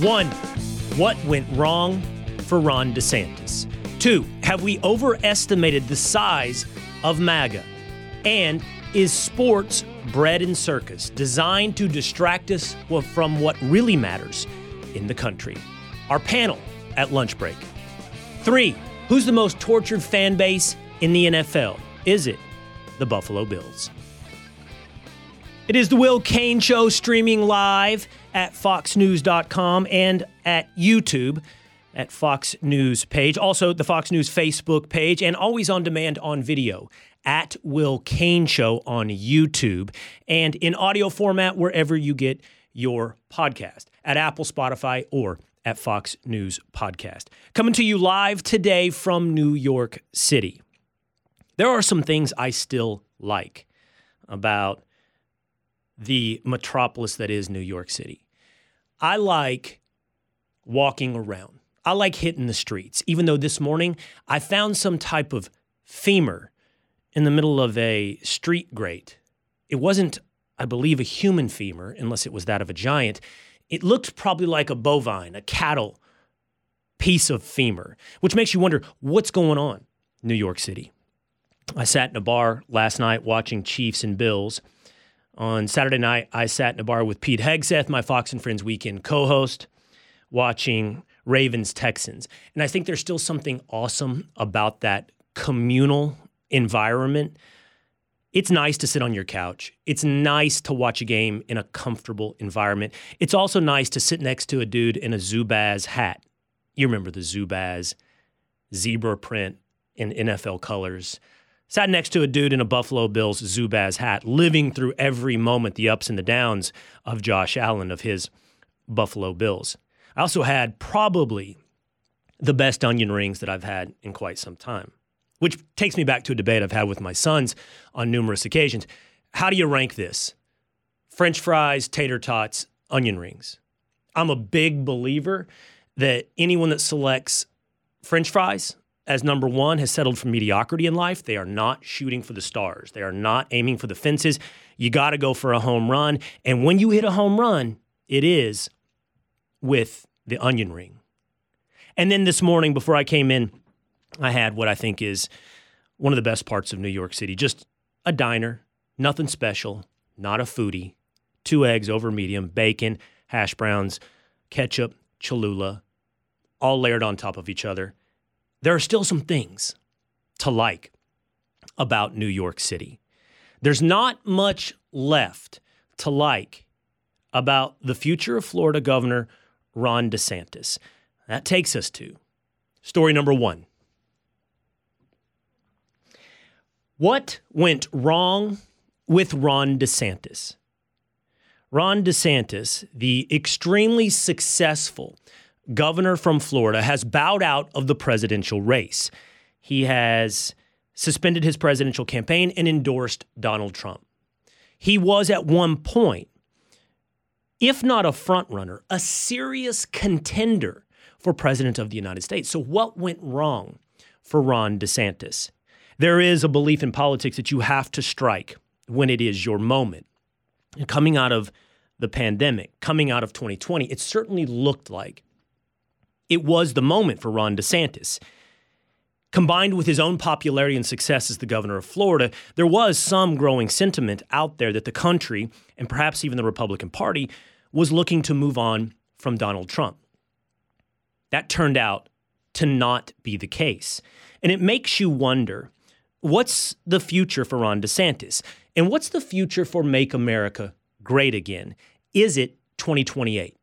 One, what went wrong for Ron DeSantis? Two, have we overestimated the size of MAGA? And is sports bread and circus designed to distract us from what really matters in the country? Our panel at lunch break. Three, who's the most tortured fan base in the NFL? Is it the Buffalo Bills? It is the Will Cain Show, streaming live at foxnews.com and at YouTube at Fox News page. Also, the Fox News Facebook page, and always on demand on video at Will Cain Show on YouTube, and in audio format wherever you get your podcast, at Apple, Spotify, or at Fox News Podcast. Coming to you live today from New York City. There are some things I still like about the metropolis that is New York City. I like walking around. I like hitting the streets, even though this morning I found some type of femur in the middle of a street grate. It wasn't, I believe, a human femur, unless it was that of a giant. It looked probably like a bovine, a cattle piece of femur, which makes you wonder, what's going on in New York City? I sat in a bar last night watching Chiefs and Bills. On Saturday night, I sat in a bar with Pete Hegseth, my Fox and Friends weekend co-host, watching Ravens-Texans. And I think there's still something awesome about that communal environment. It's nice to sit on your couch. It's nice to watch a game in a comfortable environment. It's also nice to sit next to a dude in a Zubaz hat. You remember the Zubaz zebra print in NFL colors. Sat next to a dude in a Buffalo Bills Zubaz hat, living through every moment, the ups and the downs of Josh Allen, of his Buffalo Bills. I also had probably the best onion rings that I've had in quite some time, which takes me back to a debate I've had with my sons on numerous occasions. How do you rank this? French fries, tater tots, onion rings. I'm a big believer that anyone that selects French fries as number one has settled for mediocrity in life. They are not shooting for the stars. They are not aiming for the fences. You got to go for a home run. And when you hit a home run, it is with the onion ring. And then this morning, before I came in, I had what I think is one of the best parts of New York City. Just a diner, nothing special, not a foodie. 2 eggs over medium, bacon, hash browns, ketchup, Cholula, all layered on top of each other. There are still some things to like about New York City. There's not much left to like about the future of Florida Governor Ron DeSantis. That takes us to story number one. What went wrong with Ron DeSantis? Ron DeSantis, the extremely successful governor from Florida, has bowed out of the presidential race. He has suspended his presidential campaign and endorsed Donald Trump. He was at one point, if not a frontrunner, a serious contender for president of the United States. So what went wrong for Ron DeSantis? There is a belief in politics that you have to strike when it is your moment. And coming out of the pandemic, coming out of 2020, it certainly looked like it was the moment for Ron DeSantis. Combined with his own popularity and success as the governor of Florida, there was some growing sentiment out there that the country, and perhaps even the Republican Party, was looking to move on from Donald Trump. That turned out to not be the case. And it makes you wonder, what's the future for Ron DeSantis? And what's the future for Make America Great Again? Is it 2028?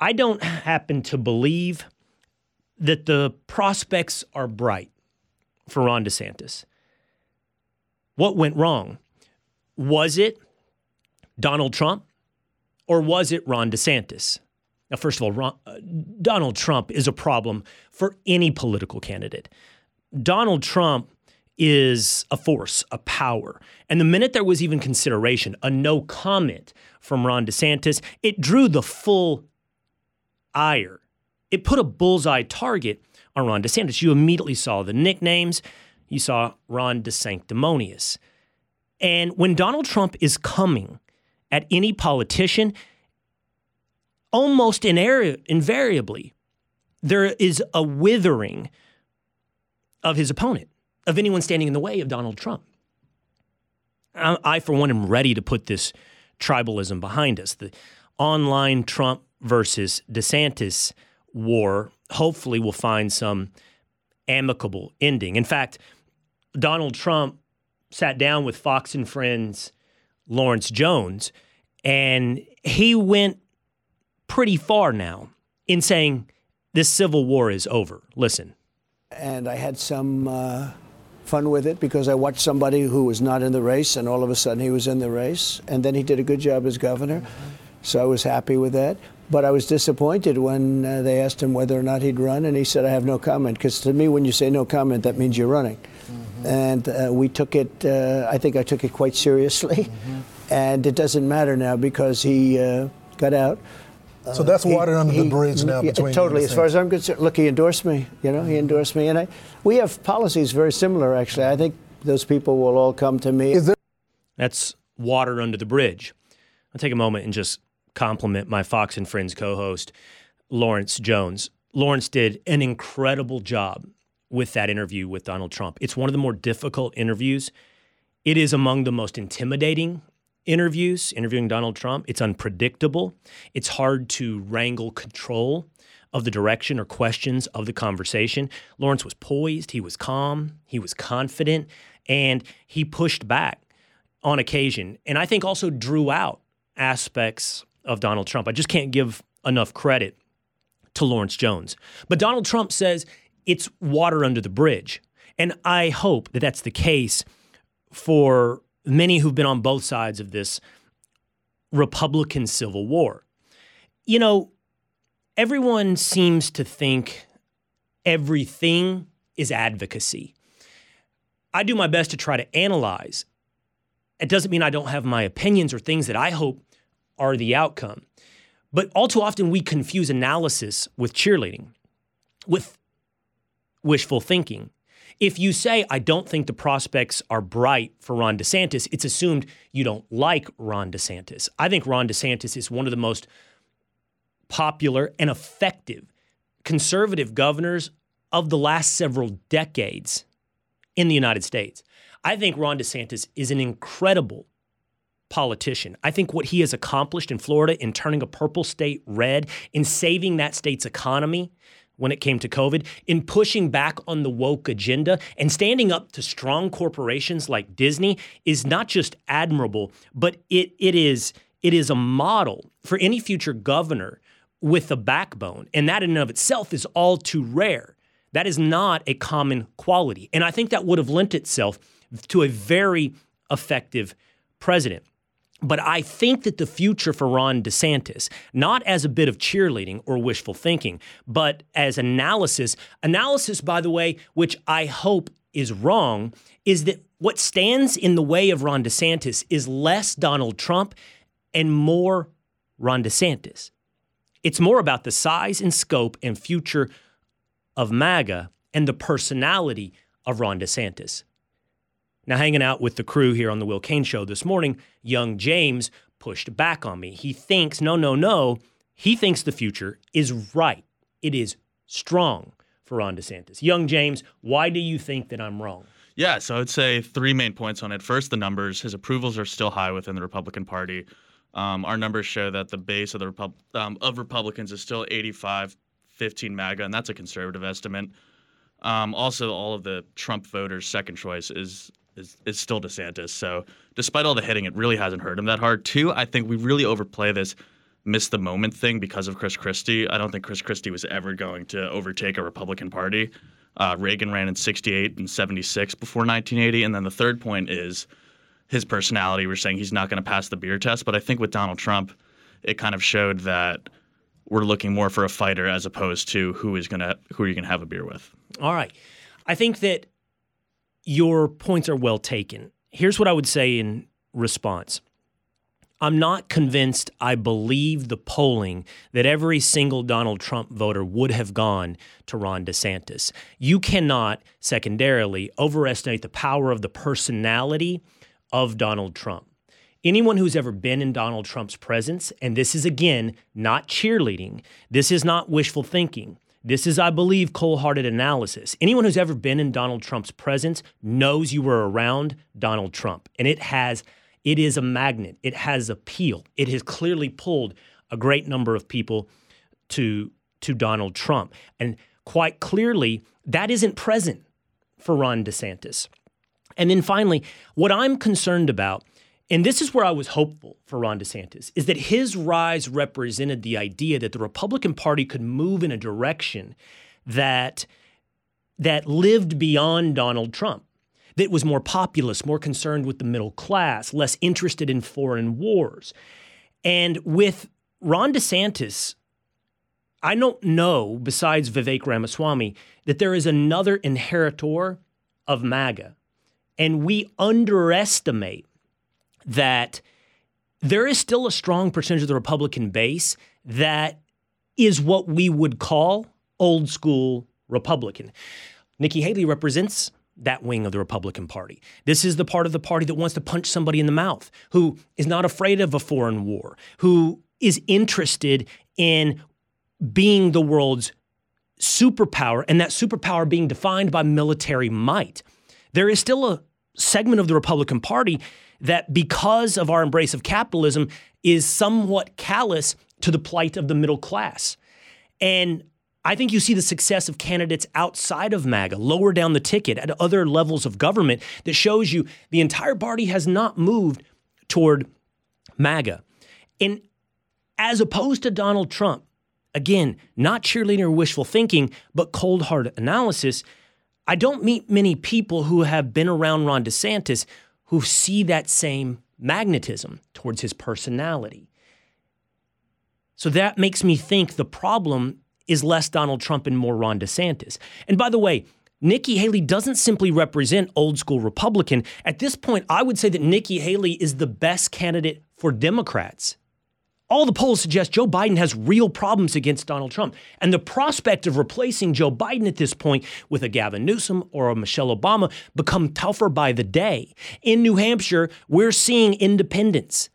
I don't happen to believe that the prospects are bright for Ron DeSantis. What went wrong? Was it Donald Trump or was it Ron DeSantis? Now, first of all, Donald Trump is a problem for any political candidate. Donald Trump is a force, a power. And the minute there was even consideration, a no comment from Ron DeSantis, it drew the full ire. It put a bullseye target on Ron DeSantis. You immediately saw the nicknames. You saw Ron DeSanctimonious. And when Donald Trump is coming at any politician, almost invariably, there is a withering of his opponent, of anyone standing in the way of Donald Trump. I, for one, am ready to put this tribalism behind us. The online Trump versus DeSantis war hopefully will find some amicable ending. In fact, Donald Trump sat down with Fox and Friends' Lawrence Jones, and he went pretty far now in saying this civil war is over. Listen. And I had some fun with it because I watched somebody who was not in the race, and all of a sudden he was in the race, and then he did a good job as governor. Mm-hmm. So I was happy with that. But I was disappointed when they asked him whether or not he'd run, and he said, I have no comment. Because to me, when you say no comment, that means you're running. Mm-hmm. And we took it, I think I took it quite seriously. Mm-hmm. And it doesn't matter now because he got out. So that's water under the bridge now between you. Totally. As far as I'm concerned, look, he endorsed me. You know, he endorsed me. And we have policies very similar, actually. I think those people will all come to me. That's water under the bridge. I'll take a moment and just compliment my Fox and Friends co-host, Lawrence Jones. Lawrence did an incredible job with that interview with Donald Trump. It's one of the more difficult interviews. It is among the most intimidating interviews, interviewing Donald Trump. It's unpredictable. It's hard to wrangle control of the direction or questions of the conversation. Lawrence was poised. He was calm. He was confident. And he pushed back on occasion. And I think also drew out aspects of Donald Trump. I just can't give enough credit to Lawrence Jones. But Donald Trump says it's water under the bridge. And I hope that that's the case for many who've been on both sides of this Republican civil war. You know, everyone seems to think everything is advocacy. I do my best to try to analyze. It doesn't mean I don't have my opinions or things that I hope are the outcome. But all too often we confuse analysis with cheerleading, with wishful thinking. If you say, I don't think the prospects are bright for Ron DeSantis, it's assumed you don't like Ron DeSantis. I think Ron DeSantis is one of the most popular and effective conservative governors of the last several decades in the United States. I think Ron DeSantis is an incredible politician. I think what he has accomplished in Florida in turning a purple state red, in saving that state's economy when it came to COVID, in pushing back on the woke agenda and standing up to strong corporations like Disney is not just admirable, but it is a model for any future governor with a backbone. And that in and of itself is all too rare. That is not a common quality. And I think that would have lent itself to a very effective president. But I think that the future for Ron DeSantis, not as a bit of cheerleading or wishful thinking, but as analysis, by the way, which I hope is wrong, is that what stands in the way of Ron DeSantis is less Donald Trump and more Ron DeSantis. It's more about the size and scope and future of MAGA and the personality of Ron DeSantis. Now, hanging out with the crew here on the Will Cain Show this morning, young James pushed back on me. He thinks, no. He thinks the future is right. It is strong for Ron DeSantis. Young James, why do you think that I'm wrong? Yeah, so I would say three main points on it. First, the numbers. His approvals are still high within the Republican Party. Our numbers show that the base of the of Republicans is still 85-15 MAGA, and that's a conservative estimate. Also, all of the Trump voters' second choice is still DeSantis. So despite all the hitting, it really hasn't hurt him that hard. Two, I think we really overplay this miss the moment thing because of Chris Christie. I don't think Chris Christie was ever going to overtake a Republican Party. Reagan ran in 68 and 76 before 1980. And then the third point is his personality. We're saying he's not going to pass the beer test. But I think with Donald Trump, it kind of showed that we're looking more for a fighter as opposed to who are you going to have a beer with. All right. I think that your points are well taken. Here's what I would say in response. I'm not convinced I believe the polling that every single Donald Trump voter would have gone to Ron DeSantis. You cannot, secondarily, overestimate the power of the personality of Donald Trump. Anyone who's ever been in Donald Trump's presence, and this is, again, not cheerleading, this is not wishful thinking, this is, I believe, cold-hearted analysis. Anyone who's ever been in Donald Trump's presence knows you were around Donald Trump, and it is a magnet. It has appeal. It has clearly pulled a great number of people to Donald Trump. And quite clearly, that isn't present for Ron DeSantis. And then finally, what I'm concerned about, and this is where I was hopeful for Ron DeSantis, is that his rise represented the idea that the Republican Party could move in a direction that lived beyond Donald Trump, that was more populist, more concerned with the middle class, less interested in foreign wars. And with Ron DeSantis, I don't know, besides Vivek Ramaswamy, that there is another inheritor of MAGA. And we underestimate that there is still a strong percentage of the Republican base that is what we would call old school Republican. Nikki Haley represents that wing of the Republican Party. This is the part of the party that wants to punch somebody in the mouth, who is not afraid of a foreign war, who is interested in being the world's superpower, and that superpower being defined by military might. There is still a segment of the Republican Party that, because of our embrace of capitalism, is somewhat callous to the plight of the middle class. And I think you see the success of candidates outside of MAGA, lower down the ticket, at other levels of government, that shows you the entire party has not moved toward MAGA. And as opposed to Donald Trump, again, not cheerleading or wishful thinking, but cold hard analysis, I don't meet many people who have been around Ron DeSantis who see that same magnetism towards his personality. So that makes me think the problem is less Donald Trump and more Ron DeSantis. And by the way, Nikki Haley doesn't simply represent old school Republican. At this point, I would say that Nikki Haley is the best candidate for Democrats. All the polls suggest Joe Biden has real problems against Donald Trump. And the prospect of replacing Joe Biden at this point with a Gavin Newsom or a Michelle Obama become tougher by the day. In New Hampshire, we're seeing independents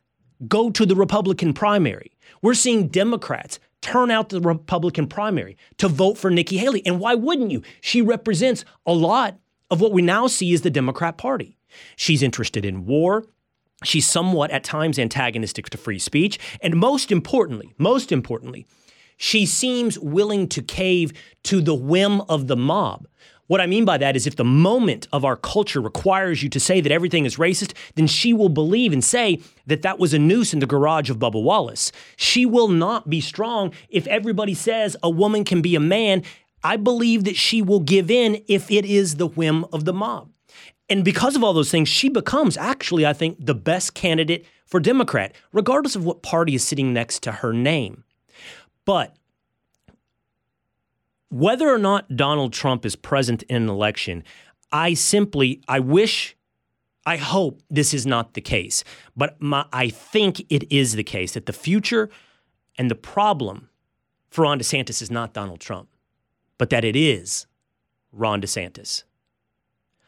go to the Republican primary. We're seeing Democrats turn out the Republican primary to vote for Nikki Haley. And why wouldn't you? She represents a lot of what we now see is the Democrat Party. She's interested in war. She's somewhat at times antagonistic to free speech. And most importantly, she seems willing to cave to the whim of the mob. What I mean by that is, if the moment of our culture requires you to say that everything is racist, then she will believe and say that that was a noose in the garage of Bubba Wallace. She will not be strong if everybody says a woman can be a man. I believe that she will give in if it is the whim of the mob. And because of all those things, she becomes actually, I think, the best candidate for Democrat, regardless of what party is sitting next to her name. But whether or not Donald Trump is present in an election, I hope this is not the case. But I think it is the case that the future and the problem for Ron DeSantis is not Donald Trump, but that it is Ron DeSantis.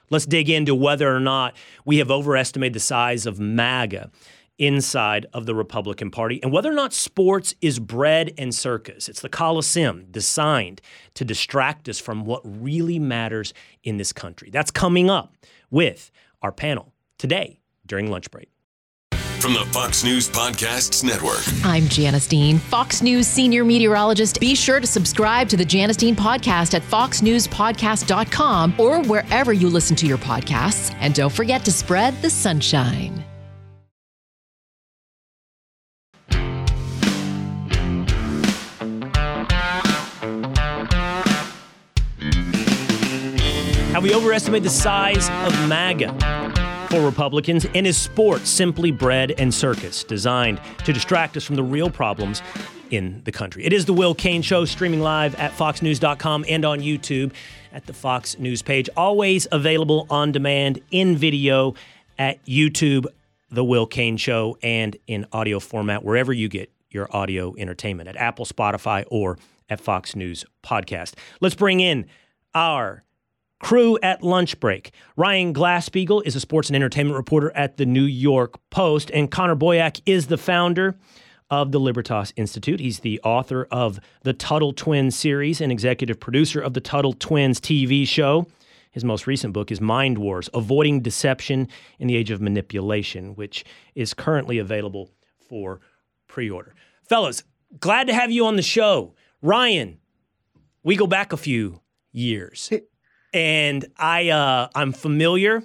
Let's dig into whether or not we have overestimated the size of MAGA inside of the Republican Party, and whether or not sports is bread and circus. It's the Coliseum designed to distract us from what really matters in this country. That's coming up with our panel today during lunch break. From the Fox News Podcasts Network. I'm Janice Dean, Fox News senior meteorologist. Be sure to subscribe to the Janice Dean Podcast at foxnewspodcast.com or wherever you listen to your podcasts. And don't forget to spread the sunshine. how we overestimate the size of MAGA for Republicans, and his sport, simply bread and circus, designed to distract us from the real problems in the country. It is the Will Cain Show, streaming live at foxnews.com and on YouTube at the Fox News page. Always available on demand in video at YouTube, The Will Cain Show, and in audio format wherever you get your audio entertainment, at Apple, Spotify, or at Fox News Podcast. Let's bring in our crew at lunch break. Ryan Glasspiegel is a sports and entertainment reporter at the New York Post, and Connor Boyack is the founder of the Libertas Institute. He's the author of the Tuttle Twins series and executive producer of the Tuttle Twins TV show. His most recent book is Mind Wars, Avoiding Deception in the Age of Manipulation, which is currently available for pre-order. Fellas, glad to have you on the show. Ryan, we go back a few years, and I'm familiar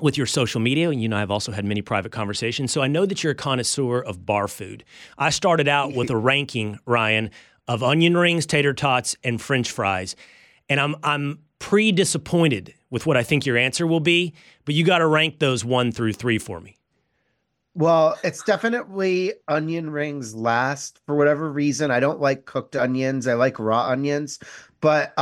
with your social media, and you know I've also had many private conversations, so I know that you're a connoisseur of bar food. I started out with a ranking, Ryan, of onion rings, tater tots, and French fries, and I'm pre-disappointed with what I think your answer will be, but you got to rank those 1 through 3 for me. Well, it's definitely onion rings last for whatever reason. I don't like cooked onions. I like raw onions. But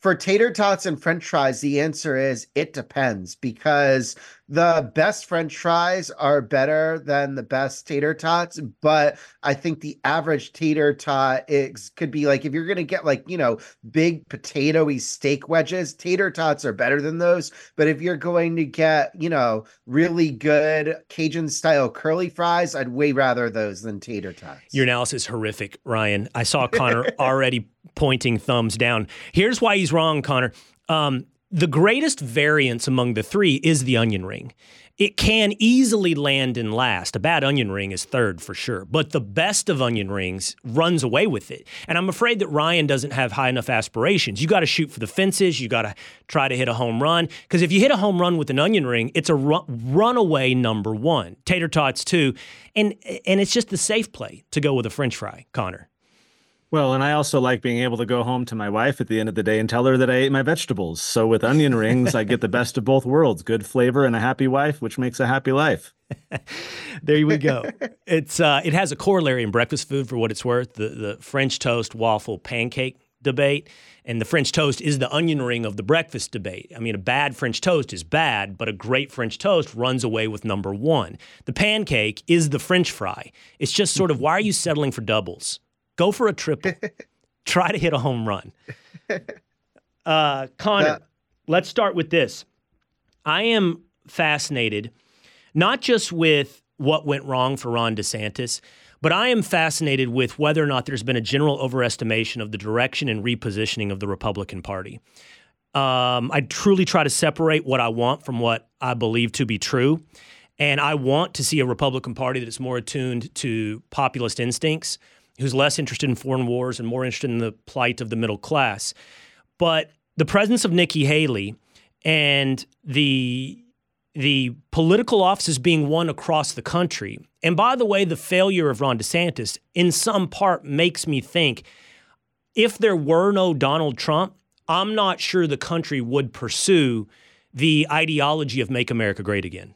for tater tots and French fries, the answer is it depends, because the best French fries are better than the best tater tots. But I think the average tater tot, it could be like, if you're going to get like, you know, big potatoy steak wedges, tater tots are better than those. But if you're going to get, you know, really good Cajun style curly fries, I'd way rather those than tater tots. Your analysis is horrific, Ryan. I saw Connor already pointing thumbs down. Here's why he's wrong, Connor. The greatest variance among the three is the onion ring. It can easily land in last. A bad onion ring is third for sure, but the best of onion rings runs away with it. And I'm afraid that Ryan doesn't have high enough aspirations. You got to shoot for the fences. You got to try to hit a home run, because if you hit a home run with an onion ring, it's a runaway number one. Tater tots too, and it's just the safe play to go with a French fry, Connor. Well, and I also like being able to go home to my wife at the end of the day and tell her that I ate my vegetables. So with onion rings, I get the best of both worlds, good flavor and a happy wife, which makes a happy life. There we go. It's it has a corollary in breakfast food, for what it's worth, the French toast, waffle, pancake debate. And the French toast is the onion ring of the breakfast debate. I mean, a bad French toast is bad, but a great French toast runs away with number one. The pancake is the French fry. It's just sort of, why are you settling for doubles? Go for a triple. Try to hit a home run. Connor, let's start with this. I am fascinated not just with what went wrong for Ron DeSantis, but I am fascinated with whether or not there's been a general overestimation of the direction and repositioning of the Republican Party. I truly try to separate what I want from what I believe to be true. And I want to see a Republican Party that is more attuned to populist instincts, who's less interested in foreign wars and more interested in the plight of the middle class. But the presence of Nikki Haley and the political offices being won across the country, and by the way, the failure of Ron DeSantis in some part makes me think, if there were no Donald Trump, I'm not sure the country would pursue the ideology of Make America Great Again.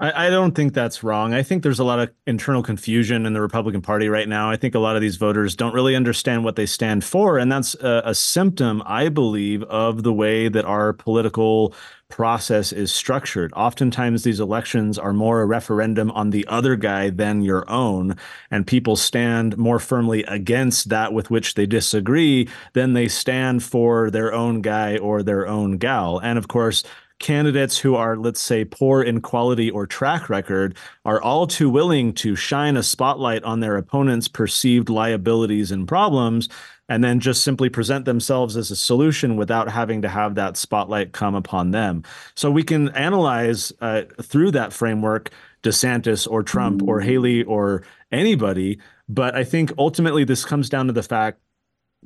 I don't think that's wrong. I think there's a lot of internal confusion in the Republican Party right now. I think a lot of these voters don't really understand what they stand for. And that's a symptom, I believe, of the way that our political process is structured. Oftentimes, these elections are more a referendum on the other guy than your own. And people stand more firmly against that with which they disagree than they stand for their own guy or their own gal. And of course, candidates who are, let's say, poor in quality or track record are all too willing to shine a spotlight on their opponent's perceived liabilities and problems, and then just simply present themselves as a solution without having to have that spotlight come upon them. So we can analyze through that framework DeSantis or Trump or Haley or anybody, but I think ultimately this comes down to the fact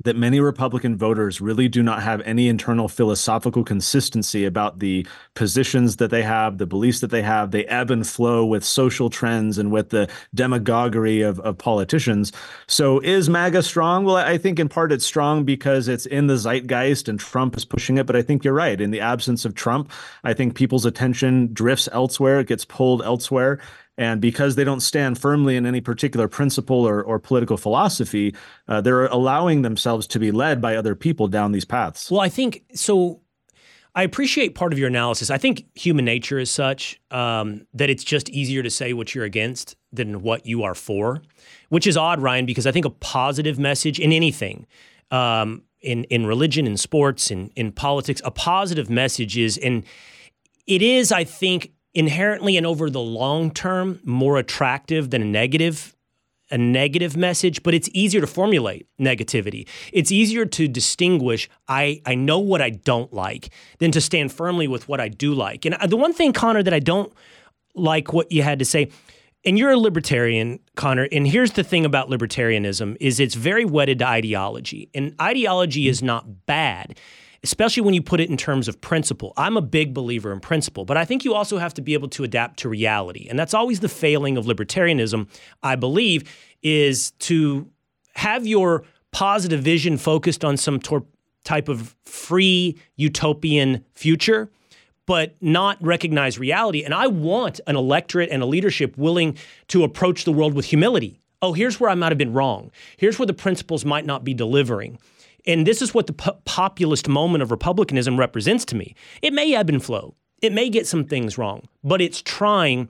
that many Republican voters really do not have any internal philosophical consistency about the positions that they have, the beliefs that they have. They ebb and flow with social trends and with the demagoguery of politicians. So is MAGA strong? Well, I think in part it's strong because it's in the zeitgeist and Trump is pushing it. But I think you're right. In the absence of Trump, I think people's attention drifts elsewhere. It gets pulled elsewhere. And because they don't stand firmly in any particular principle or political philosophy, they're allowing themselves to be led by other people down these paths. Well, I think so. I appreciate part of your analysis. I think human nature is such that it's just easier to say what you're against than what you are for, which is odd, Ryan, because I think a positive message in anything, in religion, in sports, in politics, a positive message is, and it is, I think, inherently and over the long term, more attractive than a negative message, but it's easier to formulate negativity. It's easier to distinguish, I know what I don't like, than to stand firmly with what I do like. And the one thing, Connor, that I don't like what you had to say, and you're a libertarian, Connor, and here's the thing about libertarianism, is it's very wedded to ideology, and ideology is not bad, especially when you put it in terms of principle. I'm a big believer in principle, but I think you also have to be able to adapt to reality. And that's always the failing of libertarianism, I believe, is to have your positive vision focused on some type of free utopian future, but not recognize reality. And I want an electorate and a leadership willing to approach the world with humility. Oh, here's where I might have been wrong. Here's where the principles might not be delivering. And this is what the populist moment of republicanism represents to me. It may ebb and flow. It may get some things wrong, but it's trying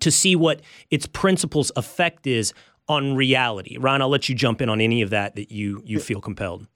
to see what its principles' effect is on reality. Ryan, I'll let you jump in on any of that you feel compelled.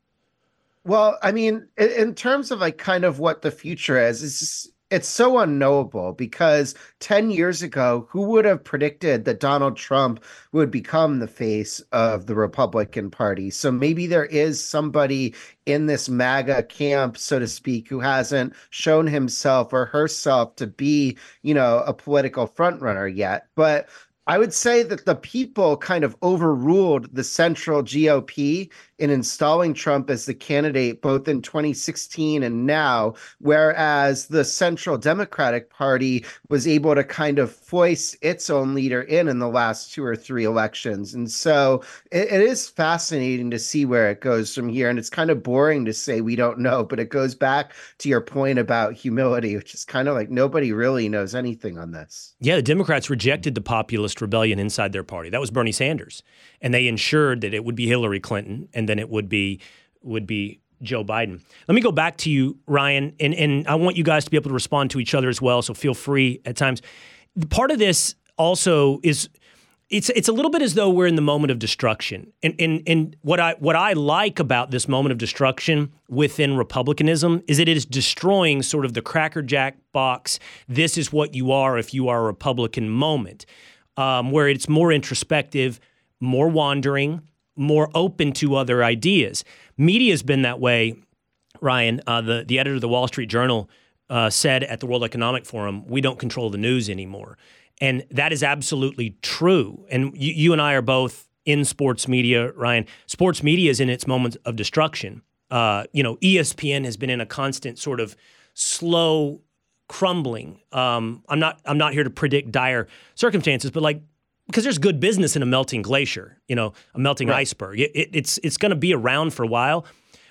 Well, I mean, in terms of like kind of what the future is, it's just, it's so unknowable because 10 years ago, who would have predicted that Donald Trump would become the face of the Republican Party? So maybe there is somebody in this MAGA camp, so to speak, who hasn't shown himself or herself to be, you know, a political frontrunner yet. But I would say that the people kind of overruled the central GOP in installing Trump as the candidate both in 2016 and now, whereas the central Democratic Party was able to kind of foist its own leader in the last two or three elections. And so it is fascinating to see where it goes from here. And it's kind of boring to say we don't know, but it goes back to your point about humility, which is kind of like nobody really knows anything on this. Yeah, the Democrats rejected the populist rebellion inside their party. That was Bernie Sanders. And they ensured that it would be Hillary Clinton and then it would be Joe Biden. Let me go back to you, Ryan, and I want you guys to be able to respond to each other as well, so feel free at times. Part of this also is it's a little bit as though we're in the moment of destruction. And what I like about this moment of destruction within republicanism is that it is destroying sort of the crackerjack box, this is what you are if you are a Republican moment, where it's more introspective, more wandering, more open to other ideas. Media's been that way, Ryan. The editor of the Wall Street Journal said at the World Economic Forum, we don't control the news anymore. And that is absolutely true. And you and I are both in sports media, Ryan. Sports media is in its moments of destruction. ESPN has been in a constant sort of slow crumbling. I'm not here to predict dire circumstances, but like, because there's good business in a melting glacier, a melting iceberg. It's going to be around for a while.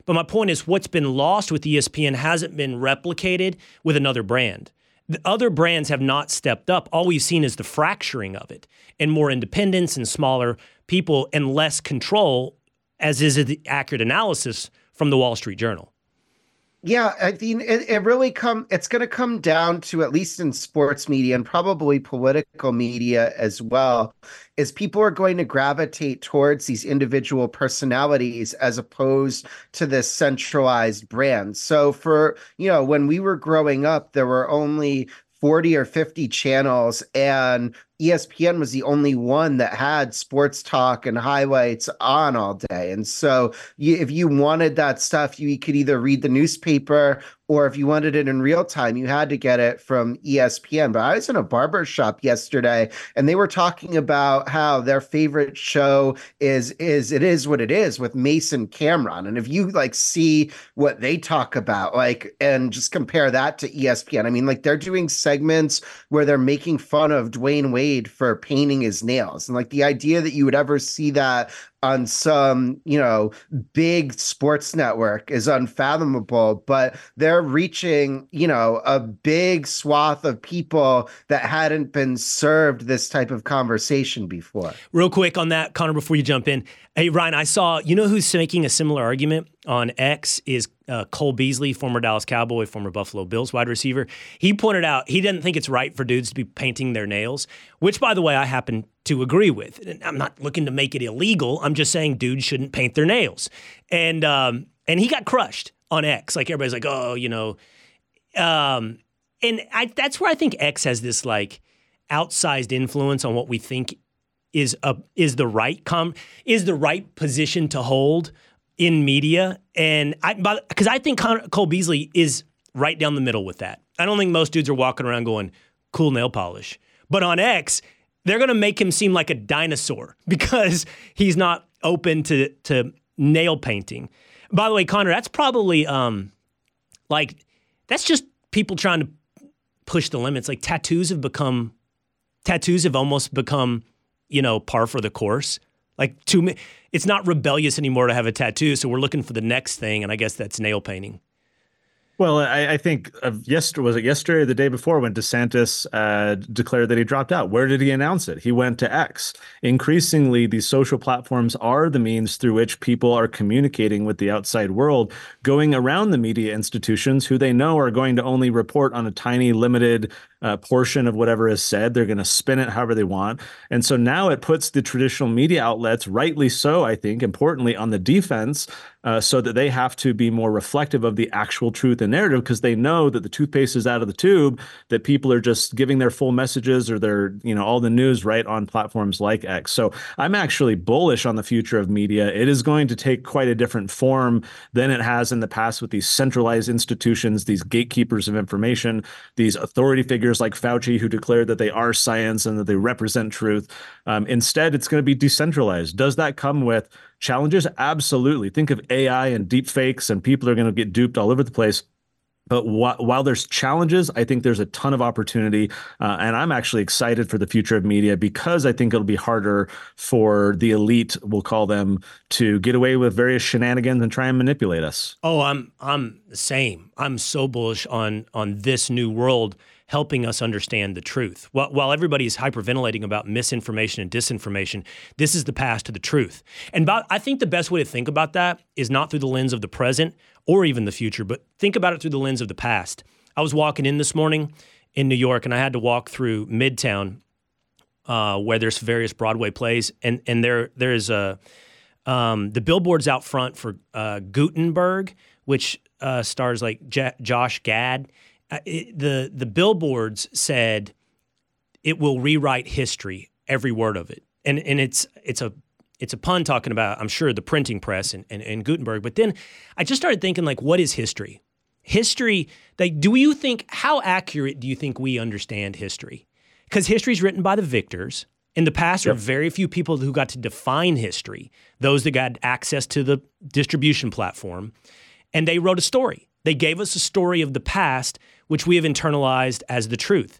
But my point is what's been lost with ESPN hasn't been replicated with another brand. The other brands have not stepped up. All we've seen is the fracturing of it and more independence and smaller people and less control, as is the accurate analysis from the Wall Street Journal. Yeah, I mean, it's going to come down to, at least in sports media and probably political media as well, is people are going to gravitate towards these individual personalities as opposed to this centralized brand. So for, when we were growing up, there were only 40 or 50 channels and ESPN was the only one that had sports talk and highlights on all day. And so if you wanted that stuff, you could either read the newspaper, or if you wanted it in real time, you had to get it from ESPN. But I was in a barber shop yesterday, and they were talking about how their favorite show is It Is What It Is with Mason Cameron. And if you see what they talk about, and just compare that to ESPN, I mean, they're doing segments where they're making fun of Dwayne Wade for painting his nails. And the idea that you would ever see that on some, big sports network is unfathomable, but they're reaching, a big swath of people that hadn't been served this type of conversation before. Real quick on that, Connor, before you jump in. Hey, Ryan, I saw, who's making a similar argument on X is Cole Beasley, former Dallas Cowboy, former Buffalo Bills wide receiver. He pointed out he doesn't think it's right for dudes to be painting their nails, which, by the way, I happen to agree with. I'm not looking to make it illegal. I'm just saying dudes shouldn't paint their nails. And he got crushed on X. Everybody's like, oh, that's where I think X has this outsized influence on what we think is the right position to hold in media. And because I think Cole Beasley is right down the middle with that. I don't think most dudes are walking around going, cool nail polish. But on X, they're going to make him seem like a dinosaur because he's not open to nail painting. By the way, Connor, that's probably, that's just people trying to push the limits. Tattoos have almost become, par for the course. It's not rebellious anymore to have a tattoo, so we're looking for the next thing, and I guess that's nail painting. Well, I think was it yesterday or the day before when DeSantis declared that he dropped out? Where did he announce it? He went to X. Increasingly, these social platforms are the means through which people are communicating with the outside world, going around the media institutions who they know are going to only report on a tiny, limited portion of whatever is said. They're going to spin it however they want. And so now it puts the traditional media outlets, rightly so, I think, importantly, on the defense, so that they have to be more reflective of the actual truth and narrative, because they know that the toothpaste is out of the tube, that people are just giving their full messages or their, all the news right on platforms like X. So I'm actually bullish on the future of media. It is going to take quite a different form than it has in the past with these centralized institutions, these gatekeepers of information, these authority figures like Fauci, who declared that they are science and that they represent truth. Instead, it's going to be decentralized. Does that come with challenges? Absolutely. Think of AI and deep fakes, and people are going to get duped all over the place. But while there's challenges, I think there's a ton of opportunity. And I'm actually excited for the future of media because I think it'll be harder for the elite, we'll call them, to get away with various shenanigans and try and manipulate us. Oh, I'm the same. I'm so bullish on this new world helping us understand the truth. While everybody's hyperventilating about misinformation and disinformation, this is the path to the truth. And I think the best way to think about that is not through the lens of the present or even the future, but think about it through the lens of the past. I was walking in this morning in New York, and I had to walk through Midtown, where there's various Broadway plays, and there is the billboards out front for Gutenberg, which stars Josh Gad. The billboards said, "It will rewrite history, every word of it," and it's a pun talking about, I'm sure, the printing press and Gutenberg. But then I just started thinking, what is history? History, how accurate do you think we understand history? Because history is written by the victors. In the past, there are very few people who got to define history. Those that got access to the distribution platform, and they wrote a story. They gave us a story of the past, which we have internalized as the truth.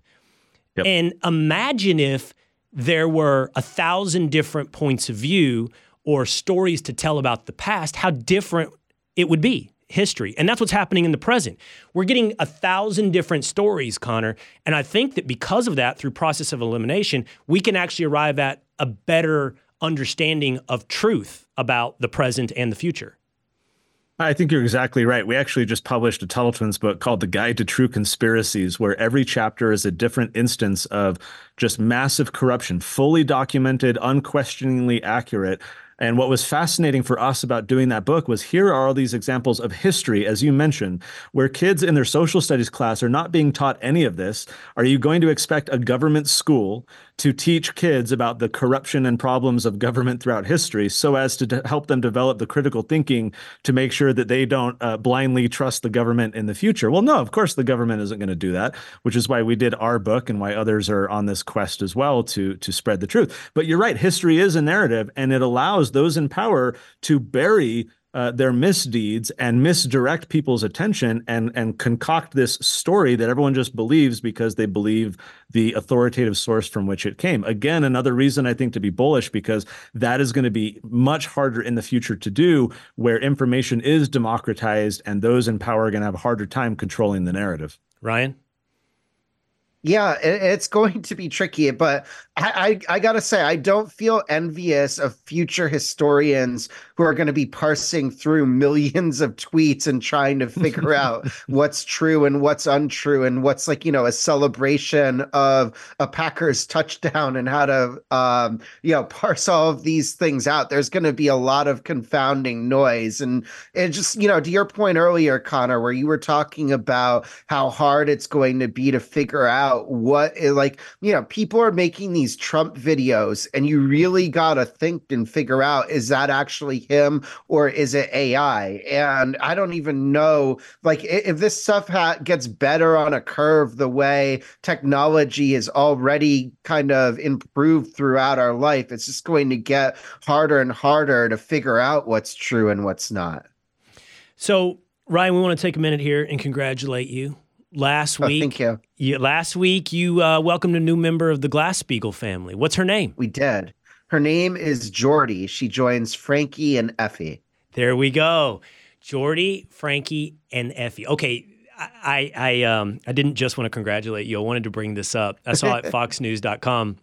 Yep. And imagine if there were 1,000 different points of view or stories to tell about the past, how different it would be, history. And that's what's happening in the present. We're getting 1,000 different stories, Connor. And I think that because of that, through process of elimination, we can actually arrive at a better understanding of truth about the present and the future. I think you're exactly right. We actually just published a Tuttle Twins book called The Guide to True Conspiracies, where every chapter is a different instance of just massive corruption, fully documented, unquestioningly accurate. And what was fascinating for us about doing that book was here are all these examples of history, as you mentioned, where kids in their social studies class are not being taught any of this. Are you going to expect a government school to teach kids about the corruption and problems of government throughout history so as to help them develop the critical thinking to make sure that they don't blindly trust the government in the future? Well, no, of course, the government isn't going to do that, which is why we did our book and why others are on this quest as well to spread the truth. But you're right. History is a narrative, and it allows those in power to bury their misdeeds and misdirect people's attention and concoct this story that everyone just believes because they believe the authoritative source from which it came. Again, another reason I think to be bullish, because that is going to be much harder in the future to do, where information is democratized and those in power are going to have a harder time controlling the narrative. Ryan? Yeah, it's going to be tricky, but I got to say, I don't feel envious of future historians who are going to be parsing through millions of tweets and trying to figure out what's true and what's untrue and what's like, you know, a celebration of a Packers touchdown and how to, you know, parse all of these things out. There's going to be a lot of confounding noise. And it just, you know, to your point earlier, Connor, where you were talking about how hard it's going to be to figure out what, like, you know, people are making these Trump videos, and you really gotta think and figure out, is that actually him or is it AI? And I don't even know, like, if this stuff gets better on a curve, the way technology is already kind of improved throughout our life, it's just going to get harder and harder to figure out what's true and what's not. So, Ryan, we want to take a minute here and congratulate you. Last week, thank you. Last week, you welcomed a new member of the Glasspiegel family. What's her name? We did. Her name is Jordy. She joins Frankie and Effie. There we go. Jordy, Frankie, and Effie. Okay, I didn't just want to congratulate you. I wanted to bring this up. I saw at foxnews.com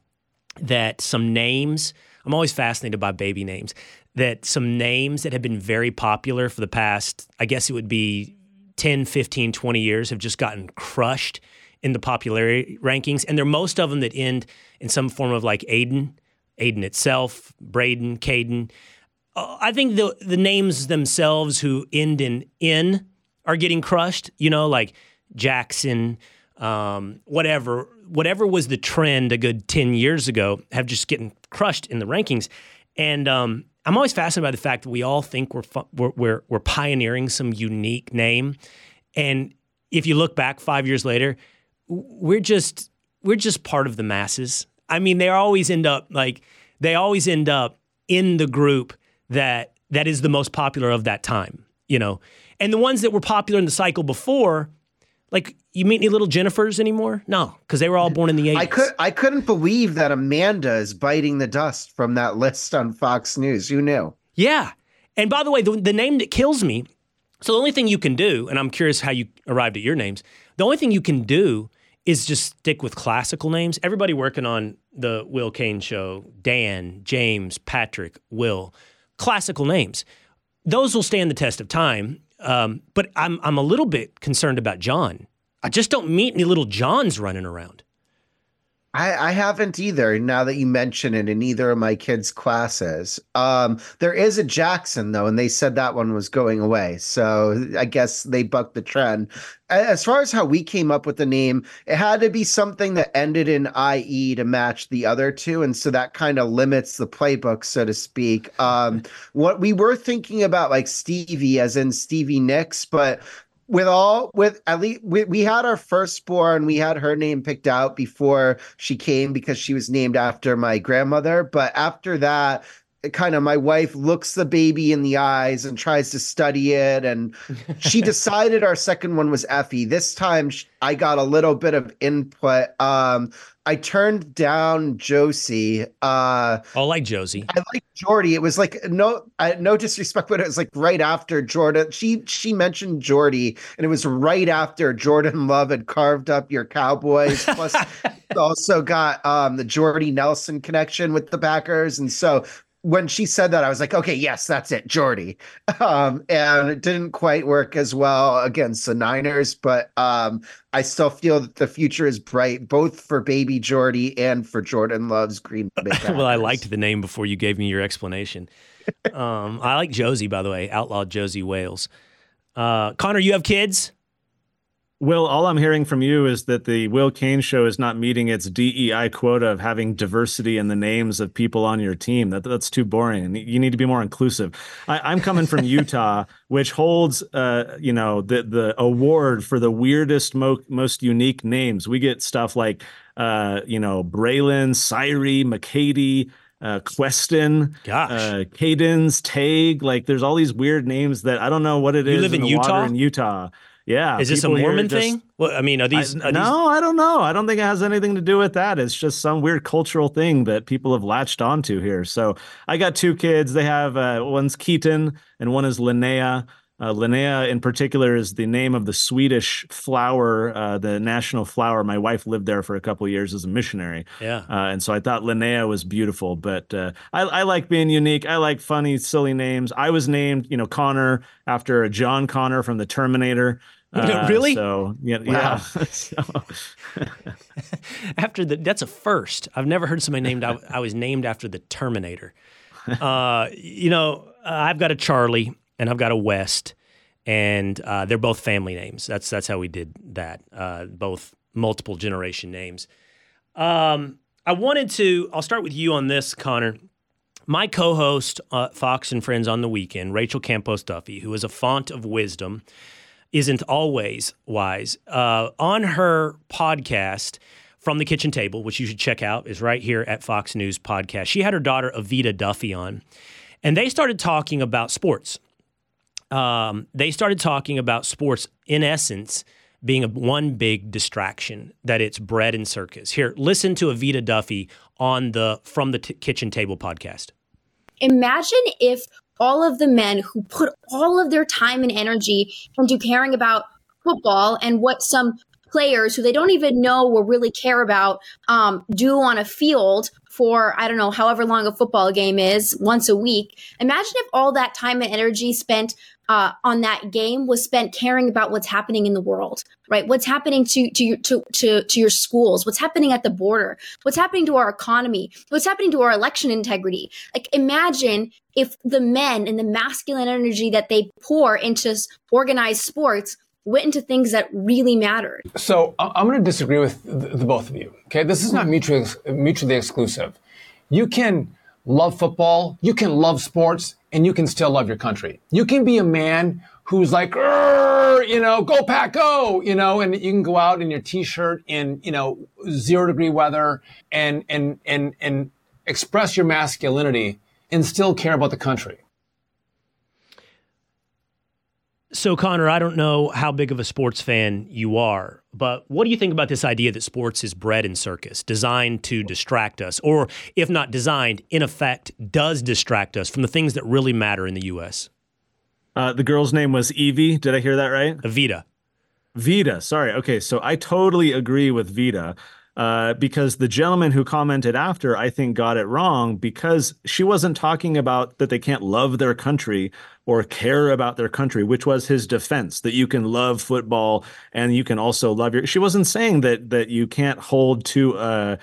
that some names, I'm always fascinated by baby names, that some names that have been very popular for the past, I guess it would be 10, 15, 20 years, have just gotten crushed in the popularity rankings. And there are most of them that end in some form of like Aiden, Aiden itself, Braden, Caden. I think the names themselves who end in N are getting crushed, you know, like Jackson, whatever was the trend a good 10 years ago, have just getting crushed in the rankings. And, I'm always fascinated by the fact that we all think we're pioneering some unique name, and if you look back 5 years later, we're just part of the masses. I mean, they always end up in the group that is the most popular of that time, you know. And the ones that were popular in the cycle before, like, you meet any little Jennifers anymore? No, because they were all born in the 80s. I couldn't believe that Amanda is biting the dust from that list on Fox News. Who knew? Yeah. And by the way, the name that kills me, so the only thing you can do, and I'm curious how you arrived at your names, the only thing you can do is just stick with classical names. Everybody working on the Will Cain Show, Dan, James, Patrick, Will, classical names. Those will stand the test of time. But I'm a little bit concerned about John. I just don't meet any little Johns running around. I haven't either, now that you mention it, in either of my kids' classes. There is a Jackson, though, and they said that one was going away. So I guess they bucked the trend. As far as how we came up with the name, it had to be something that ended in IE to match the other two. And so that kind of limits the playbook, so to speak. What we were thinking about, like Stevie, as in Stevie Nicks, but... We had our firstborn, we had her name picked out before she came because she was named after my grandmother. But after that, kind of my wife looks the baby in the eyes and tries to study it. And she decided our second one was Effie. This time I got a little bit of input. I turned down Josie. I like Josie. I like Jordy. It was like, no disrespect, but it was like right after Jordan. She mentioned Jordy, and it was right after Jordan Love had carved up your Cowboys. Plus, also got the Jordy Nelson connection with the Packers. And so when she said that, I was like, okay, yes, that's it, Jordy. And it didn't quite work as well against the Niners, but I still feel that the future is bright, both for baby Jordy and for Jordan Love's Green Bay Packers. Well, I liked the name before you gave me your explanation. I like Josie, by the way, Outlaw Josie Wales. Connor, you have kids? Will, all I'm hearing from you is that the Will Cain Show is not meeting its DEI quota of having diversity in the names of people on your team. That's too boring, and you need to be more inclusive. I'm coming from Utah, which holds, the award for the weirdest, most unique names. We get stuff like, Braylon, Syrie, McCady, Queston, Cadence, Tague. Like, there's all these weird names that I don't know what it is. You live in Utah? Water in Utah. Yeah. Is this a Mormon thing? Well, I mean, are these... No, I don't know. I don't think it has anything to do with that. It's just some weird cultural thing that people have latched onto here. So I got two kids. They have one's Keaton and one is Linnea. Linnea in particular is the name of the Swedish flower, the national flower. My wife lived there for a couple of years as a missionary. Yeah. And so I thought Linnea was beautiful, but I like being unique. I like funny, silly names. I was named, Connor after John Connor from the Terminator. Really? So, yeah. Wow. So. That's a first. I've never heard somebody named, I was named after the Terminator. I've got a Charlie. And I've got a West, and they're both family names. That's how we did that, both multiple generation names. I'll start with you on this, Connor. My co-host, Fox and Friends on the weekend, Rachel Campos Duffy, who is a font of wisdom, isn't always wise. On her podcast, From the Kitchen Table, which you should check out, is right here at Fox News Podcast. She had her daughter, Avita Duffy, on, and they started talking about sports. They started talking about sports, in essence, being one big distraction, that it's bread and circus. Here, listen to Avita Duffy on the From the Kitchen Table podcast. Imagine if all of the men who put all of their time and energy into caring about football and what some players who they don't even know or really care about do on a field for, I don't know, however long a football game is, once a week. Imagine if all that time and energy spent on that game was spent caring about what's happening in the world, right? What's happening to your schools? What's happening at the border? What's happening to our economy? What's happening to our election integrity? Like, imagine if the men and the masculine energy that they pour into organized sports went into things that really mattered. So I'm going to disagree with the both of you. Okay, this is not mutually exclusive. You can love football, you can love sports, and you can still love your country. You can be a man who's like, go Pack, go, and you can go out in your T-shirt in 0 degree weather and express your masculinity and still care about the country. So, Connor, I don't know how big of a sports fan you are, but what do you think about this idea that sports is bread and circus, designed to distract us, or if not designed, in effect, does distract us from the things that really matter in the U.S.? The girl's name was Evie. Did I hear that right? Avita. Sorry. Okay. So I totally agree with Vita. Because the gentleman who commented after, I think, got it wrong, because she wasn't talking about that they can't love their country or care about their country, which was his defense, that you can love football and you can also love your... She wasn't saying that you can't hold to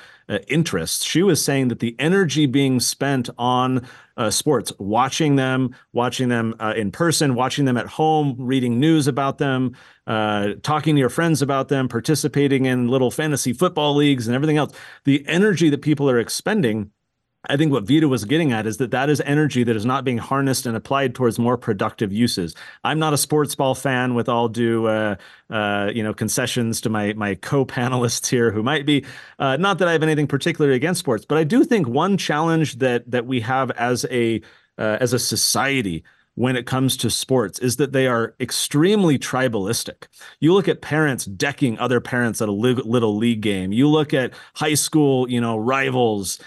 interests. She was saying that the energy being spent on sports, watching them in person, watching them at home, reading news about them, talking to your friends about them, participating in little fantasy football leagues and everything else. The energy that people are expending, I think what Vita was getting at is that is energy that is not being harnessed and applied towards more productive uses. I'm not a sports ball fan, with all due concessions to my co-panelists here who might be. Not that I have anything particularly against sports, but I do think one challenge that we have as a society when it comes to sports is that they are extremely tribalistic. You look at parents decking other parents at a little league game. You look at high school, rivals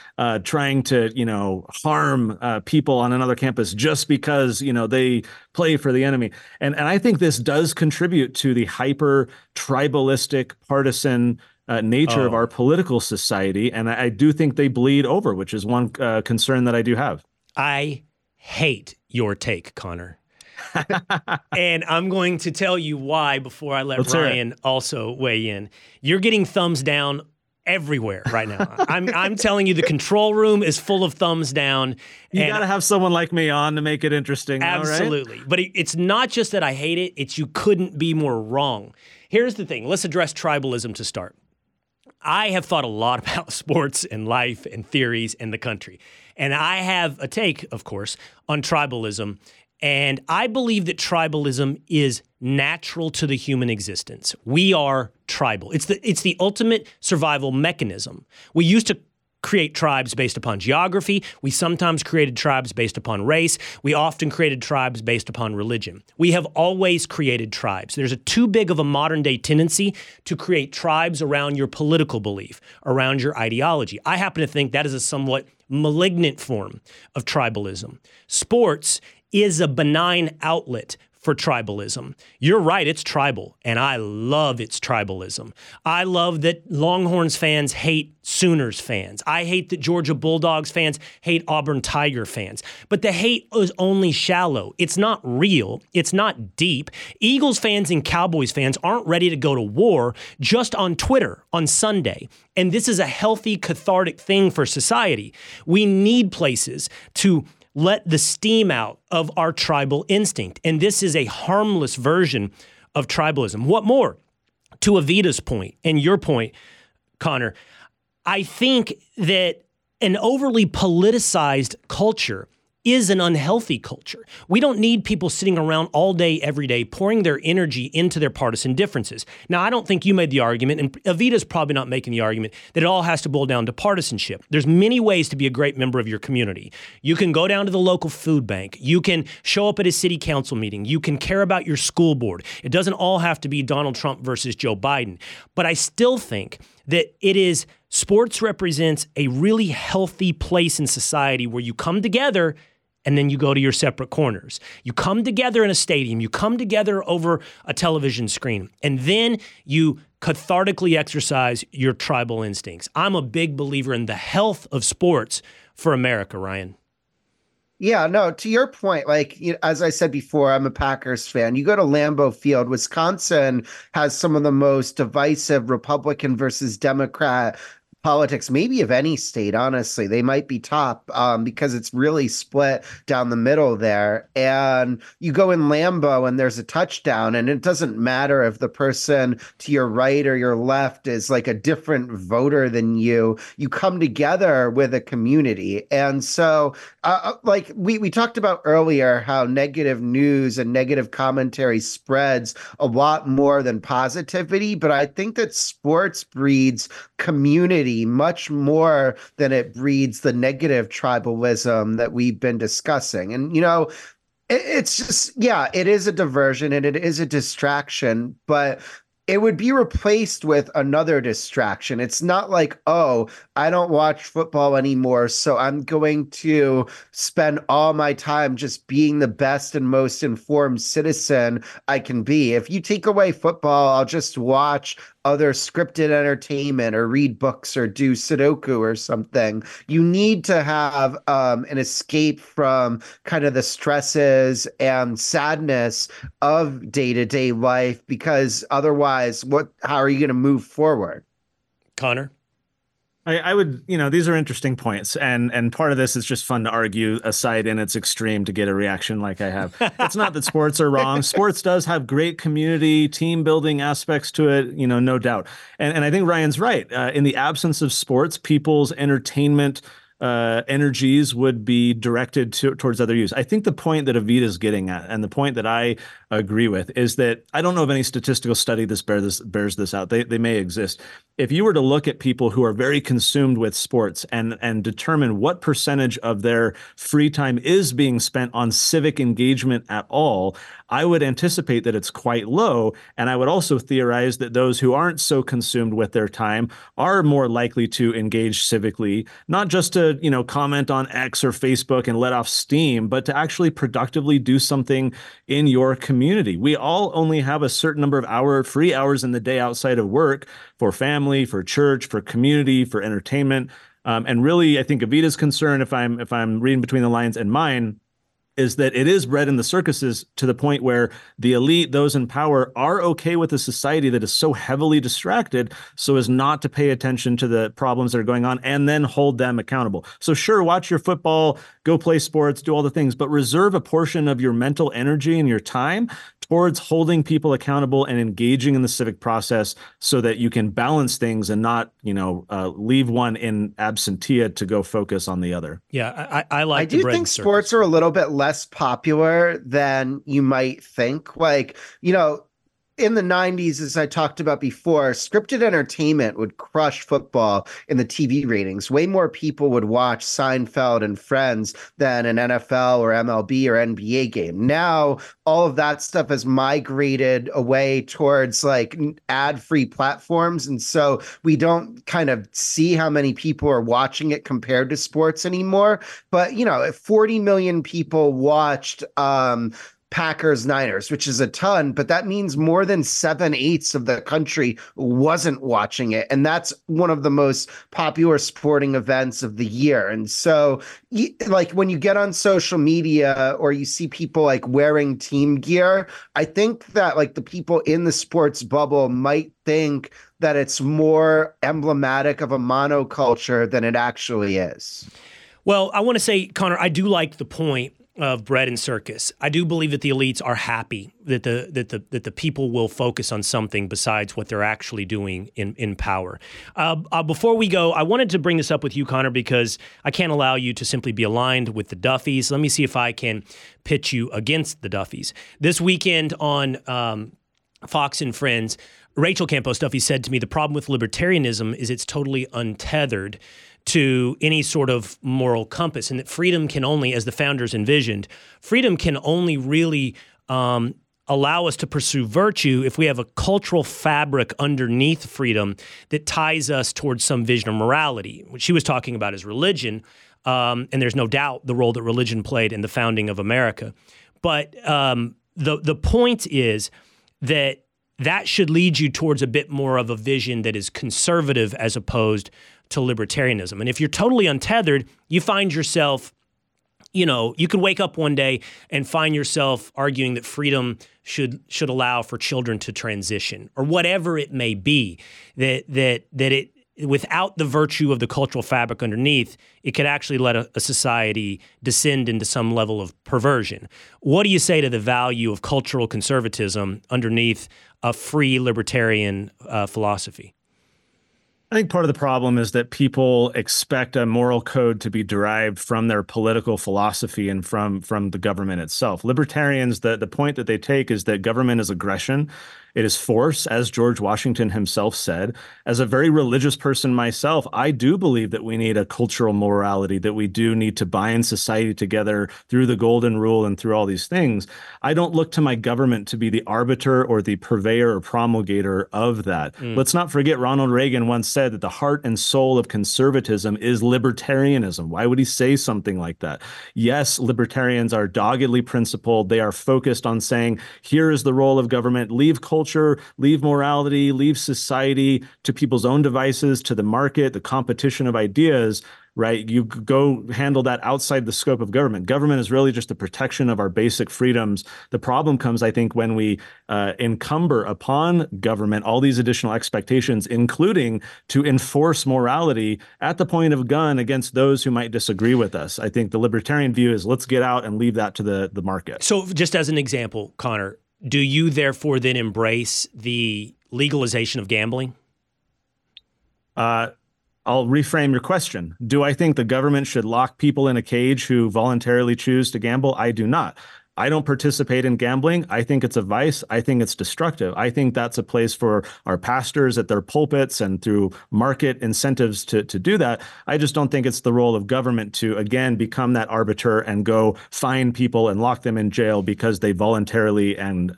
trying to, harm people on another campus just because, they play for the enemy. And I think this does contribute to the hyper tribalistic partisan nature of our political society. And I do think they bleed over, which is one concern that I do have. I hate your take, Connor. And I'm going to tell you why before I let Ryan also weigh in. You're getting thumbs down everywhere right now. I'm telling you, the control room is full of thumbs down. You got to have someone like me on to make it interesting. Absolutely. Though, right? But it's not just that I hate it. It's you couldn't be more wrong. Here's the thing. Let's address tribalism to start. I have thought a lot about sports and life and theories and the country. And I have a take, of course, on tribalism. And I believe that tribalism is natural to the human existence. We are tribal. It's the ultimate survival mechanism. We used to create tribes based upon geography. We sometimes created tribes based upon race. We often created tribes based upon religion. We have always created tribes. There's too big of a modern day tendency to create tribes around your political belief, around your ideology. I happen to think that is a somewhat malignant form of tribalism. Sports is a benign outlet for tribalism. You're right, it's tribal, and I love its tribalism. I love that Longhorns fans hate Sooners fans. I hate that Georgia Bulldogs fans hate Auburn Tiger fans. But the hate is only shallow. It's not real. It's not deep. Eagles fans and Cowboys fans aren't ready to go to war just on Twitter on Sunday. And this is a healthy, cathartic thing for society. We need places to let the steam out of our tribal instinct. And this is a harmless version of tribalism. What more? To Avita's point and your point, Connor, I think that an overly politicized culture is an unhealthy culture. We don't need people sitting around all day, every day, pouring their energy into their partisan differences. Now, I don't think you made the argument, and Avita's probably not making the argument, that it all has to boil down to partisanship. There's many ways to be a great member of your community. You can go down to the local food bank. You can show up at a city council meeting. You can care about your school board. It doesn't all have to be Donald Trump versus Joe Biden. But I still think that sports represents a really healthy place in society where you come together and then you go to your separate corners. You come together in a stadium. You come together over a television screen. And then you cathartically exercise your tribal instincts. I'm a big believer in the health of sports for America, Ryan. Yeah, no, to your point, like, you know, as I said before, I'm a Packers fan. You go to Lambeau Field, Wisconsin has some of the most divisive Republican versus Democrat politics, maybe of any state, honestly. They might be top because it's really split down the middle there. And you go in Lambeau and there's a touchdown, and it doesn't matter if the person to your right or your left is like a different voter than you. You come together with a community. And so like we talked about earlier, how negative news and negative commentary spreads a lot more than positivity. But I think that sports breeds community much more than it breeds the negative tribalism that we've been discussing. And, you know, it's just, yeah, it is a diversion and it is a distraction, but it would be replaced with another distraction. It's not like, oh, I don't watch football anymore, so I'm going to spend all my time just being the best and most informed citizen I can be. If you take away football, I'll just watch other scripted entertainment or read books or do Sudoku or something. You need to have an escape from kind of the stresses and sadness of day-to-day life, because otherwise, how are you going to move forward? Connor? I would, you know, these are interesting points, and part of this is just fun to argue a side in its extreme to get a reaction like I have. It's not that sports are wrong. Sports does have great community, team building aspects to it, you know, no doubt. And I think Ryan's right. In the absence of sports, people's entertainment energies would be directed towards other use. I think the point that Avita's getting at, and the point that I agree with, is that I don't know of any statistical study that bears this out. They may exist. If you were to look at people who are very consumed with sports and determine what percentage of their free time is being spent on civic engagement at all, I would anticipate that it's quite low. And I would also theorize that those who aren't so consumed with their time are more likely to engage civically, not just to, you know, comment on X or Facebook and let off steam, but to actually productively do something in your community. We all only have a certain number of free hours in the day outside of work for family, for church, for community, for entertainment. And really, I think Evita's concern, if I'm reading between the lines and mine, is that it is bred in the circuses to the point where the elite, those in power, are okay with a society that is so heavily distracted so as not to pay attention to the problems that are going on and then hold them accountable. So sure, watch your football, go play sports, do all the things, but reserve a portion of your mental energy and your time towards holding people accountable and engaging in the civic process so that you can balance things and not, leave one in absentia to go focus on the other. Yeah, I like. I do think sports are a little bit less popular than you might think. Like, in the 90s, as I talked about before, scripted entertainment would crush football in the TV ratings. Way more people would watch Seinfeld and Friends than an NFL or MLB or NBA game. Now, all of that stuff has migrated away towards like ad-free platforms. And so we don't kind of see how many people are watching it compared to sports anymore. But, if 40 million people watched Packers Niners, which is a ton, but that means more than 7/8 of the country wasn't watching it. And that's one of the most popular sporting events of the year. And so like when you get on social media or you see people like wearing team gear, I think that like the people in the sports bubble might think that it's more emblematic of a monoculture than it actually is. Well, I want to say, Connor, I do like the point of bread and circus. I do believe that the elites are happy that the people will focus on something besides what they're actually doing in power. Before we go, I wanted to bring this up with you, Connor, because I can't allow you to simply be aligned with the Duffys. Let me see if I can pitch you against the Duffys. This weekend on Fox and Friends, Rachel Campos Duffy said to me, the problem with libertarianism is it's totally untethered to any sort of moral compass, and that freedom can only, as the founders envisioned, freedom can only really allow us to pursue virtue if we have a cultural fabric underneath freedom that ties us towards some vision of morality. What she was talking about is religion, and there's no doubt the role that religion played in the founding of America. But the point is that should lead you towards a bit more of a vision that is conservative as opposed to libertarianism. And if you're totally untethered, you find yourself, you could wake up one day and find yourself arguing that freedom should allow for children to transition or whatever it may be, that it, without the virtue of the cultural fabric underneath, it could actually let a society descend into some level of perversion. What do you say to the value of cultural conservatism underneath a free libertarian philosophy? I think part of the problem is that people expect a moral code to be derived from their political philosophy and from the government itself. Libertarians, the point that they take is that government is aggression. It is force, as George Washington himself said. As a very religious person myself, I do believe that we need a cultural morality, that we do need to bind society together through the golden rule and through all these things. I don't look to my government to be the arbiter or the purveyor or promulgator of that. Let's not forget Ronald Reagan once said that the heart and soul of conservatism is libertarianism. Why would he say something like that? Yes, libertarians are doggedly principled. They are focused on saying, here is the role of government, leave culture, leave morality, leave society to people's own devices, to the market, the competition of ideas, right? You go handle that outside the scope of government. Government is really just the protection of our basic freedoms. The problem comes, I think, when we encumber upon government all these additional expectations, including to enforce morality at the point of gun against those who might disagree with us. I think the libertarian view is let's get out and leave that to the market. So just as an example, Connor, do you therefore then embrace the legalization of gambling? I'll reframe your question. Do I think the government should lock people in a cage who voluntarily choose to gamble? I do not. I don't participate in gambling. I think it's a vice. I think it's destructive. I think that's a place for our pastors at their pulpits and through market incentives to do that. I just don't think it's the role of government to, again, become that arbiter and go fine people and lock them in jail because they voluntarily and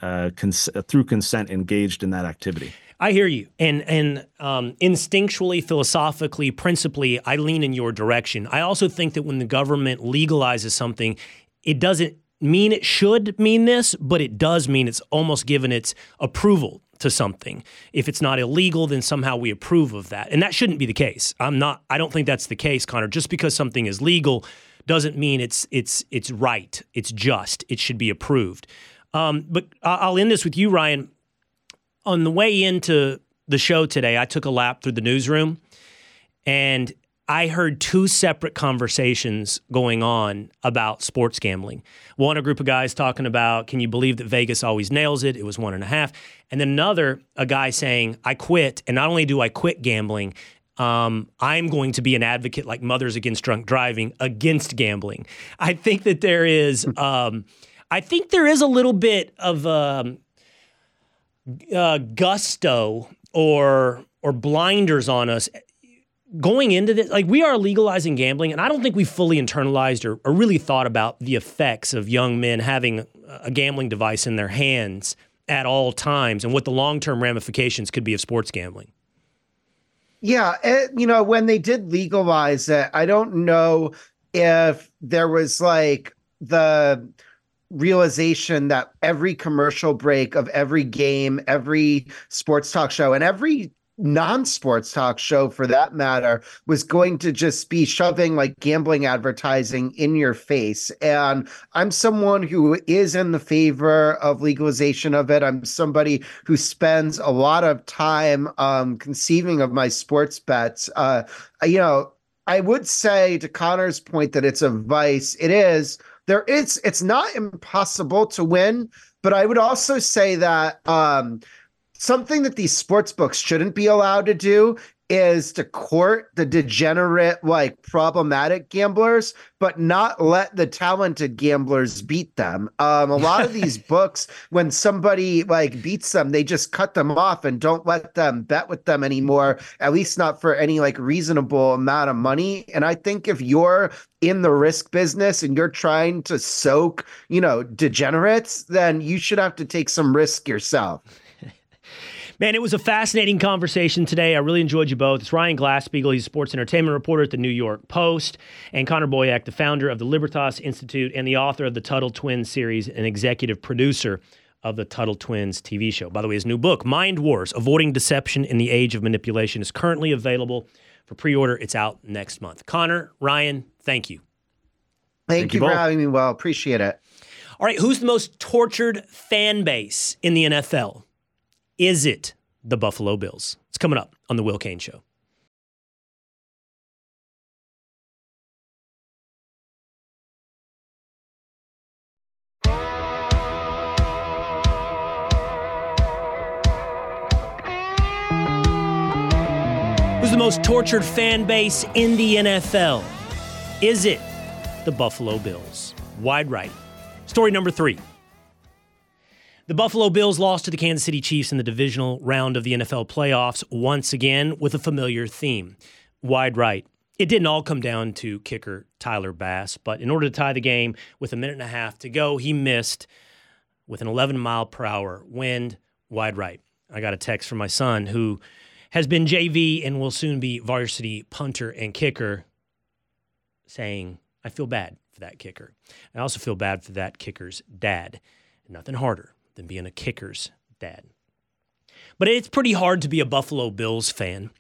through consent engaged in that activity. I hear you. And instinctually, philosophically, principally, I lean in your direction. I also think that when the government legalizes something, it doesn't mean it should mean this, but it does mean it's almost given its approval to something. If it's not illegal, then somehow we approve of that. And that shouldn't be the case. I don't think that's the case, Connor. Just because something is legal doesn't mean it's right. It's just. It should be approved. But I'll end this with you, Ryan. On the way into the show today, I took a lap through the newsroom, and I heard two separate conversations going on about sports gambling. One, a group of guys talking about, can you believe that Vegas always nails it? It was 1.5. And then another, a guy saying, I quit. And not only do I quit gambling, I'm going to be an advocate like Mothers Against Drunk Driving against gambling. I think that there is, a little bit of gusto or blinders on us going into this. Like, we are legalizing gambling, and I don't think we fully internalized or really thought about the effects of young men having a gambling device in their hands at all times and what the long-term ramifications could be of sports gambling. Yeah, when they did legalize it, I don't know if there was like the realization that every commercial break of every game, every sports talk show, and every non-sports talk show for that matter was going to just be shoving like gambling advertising in your face. And I'm someone who is in the favor of legalization of it. I'm somebody who spends a lot of time conceiving of my sports bets. I would say, to Connor's point, that it's a vice. It is. It's not impossible to win, but I would also say that something that these sports books shouldn't be allowed to do is to court the degenerate, like problematic gamblers, but not let the talented gamblers beat them. A lot of these books, when somebody like beats them, they just cut them off and don't let them bet with them anymore, at least not for any like reasonable amount of money. And I think if you're in the risk business and you're trying to soak, degenerates, then you should have to take some risk yourself. Man, it was a fascinating conversation today. I really enjoyed you both. It's Ryan Glasspiegel. He's a sports entertainment reporter at the New York Post. And Connor Boyack, the founder of the Libertas Institute and the author of the Tuttle Twins series and executive producer of the Tuttle Twins TV show. By the way, his new book, Mind Wars, Avoiding Deception in the Age of Manipulation, is currently available for pre-order. It's out next month. Connor, Ryan, thank you. Thank you for having me. Well, appreciate it. All right, who's the most tortured fan base in the NFL? Is it the Buffalo Bills? It's coming up on The Will Cain Show. Who's the most tortured fan base in the NFL? Is it the Buffalo Bills? Wide right. Story number 3. The Buffalo Bills lost to the Kansas City Chiefs in the divisional round of the NFL playoffs once again with a familiar theme, wide right. It didn't all come down to kicker Tyler Bass, but in order to tie the game with 1.5 minutes to go, he missed with an 11-mile-per-hour wind, wide right. I got a text from my son who has been JV and will soon be varsity punter and kicker saying, I feel bad for that kicker. I also feel bad for that kicker's dad. Nothing harder than being a kicker's dad. But it's pretty hard to be a Buffalo Bills fan.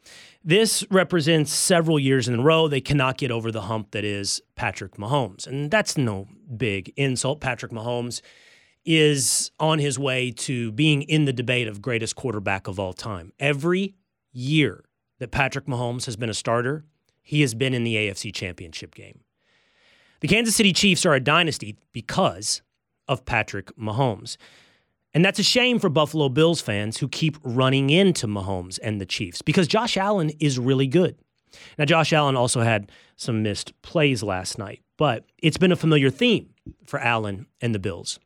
This represents several years in a row they cannot get over the hump that is Patrick Mahomes. And that's no big insult. Patrick Mahomes is on his way to being in the debate of greatest quarterback of all time. Every year that Patrick Mahomes has been a starter, he has been in the AFC Championship game. The Kansas City Chiefs are a dynasty because of Patrick Mahomes. And that's a shame for Buffalo Bills fans who keep running into Mahomes and the Chiefs because Josh Allen is really good. Now, Josh Allen also had some missed plays last night, but it's been a familiar theme for Allen and the Bills,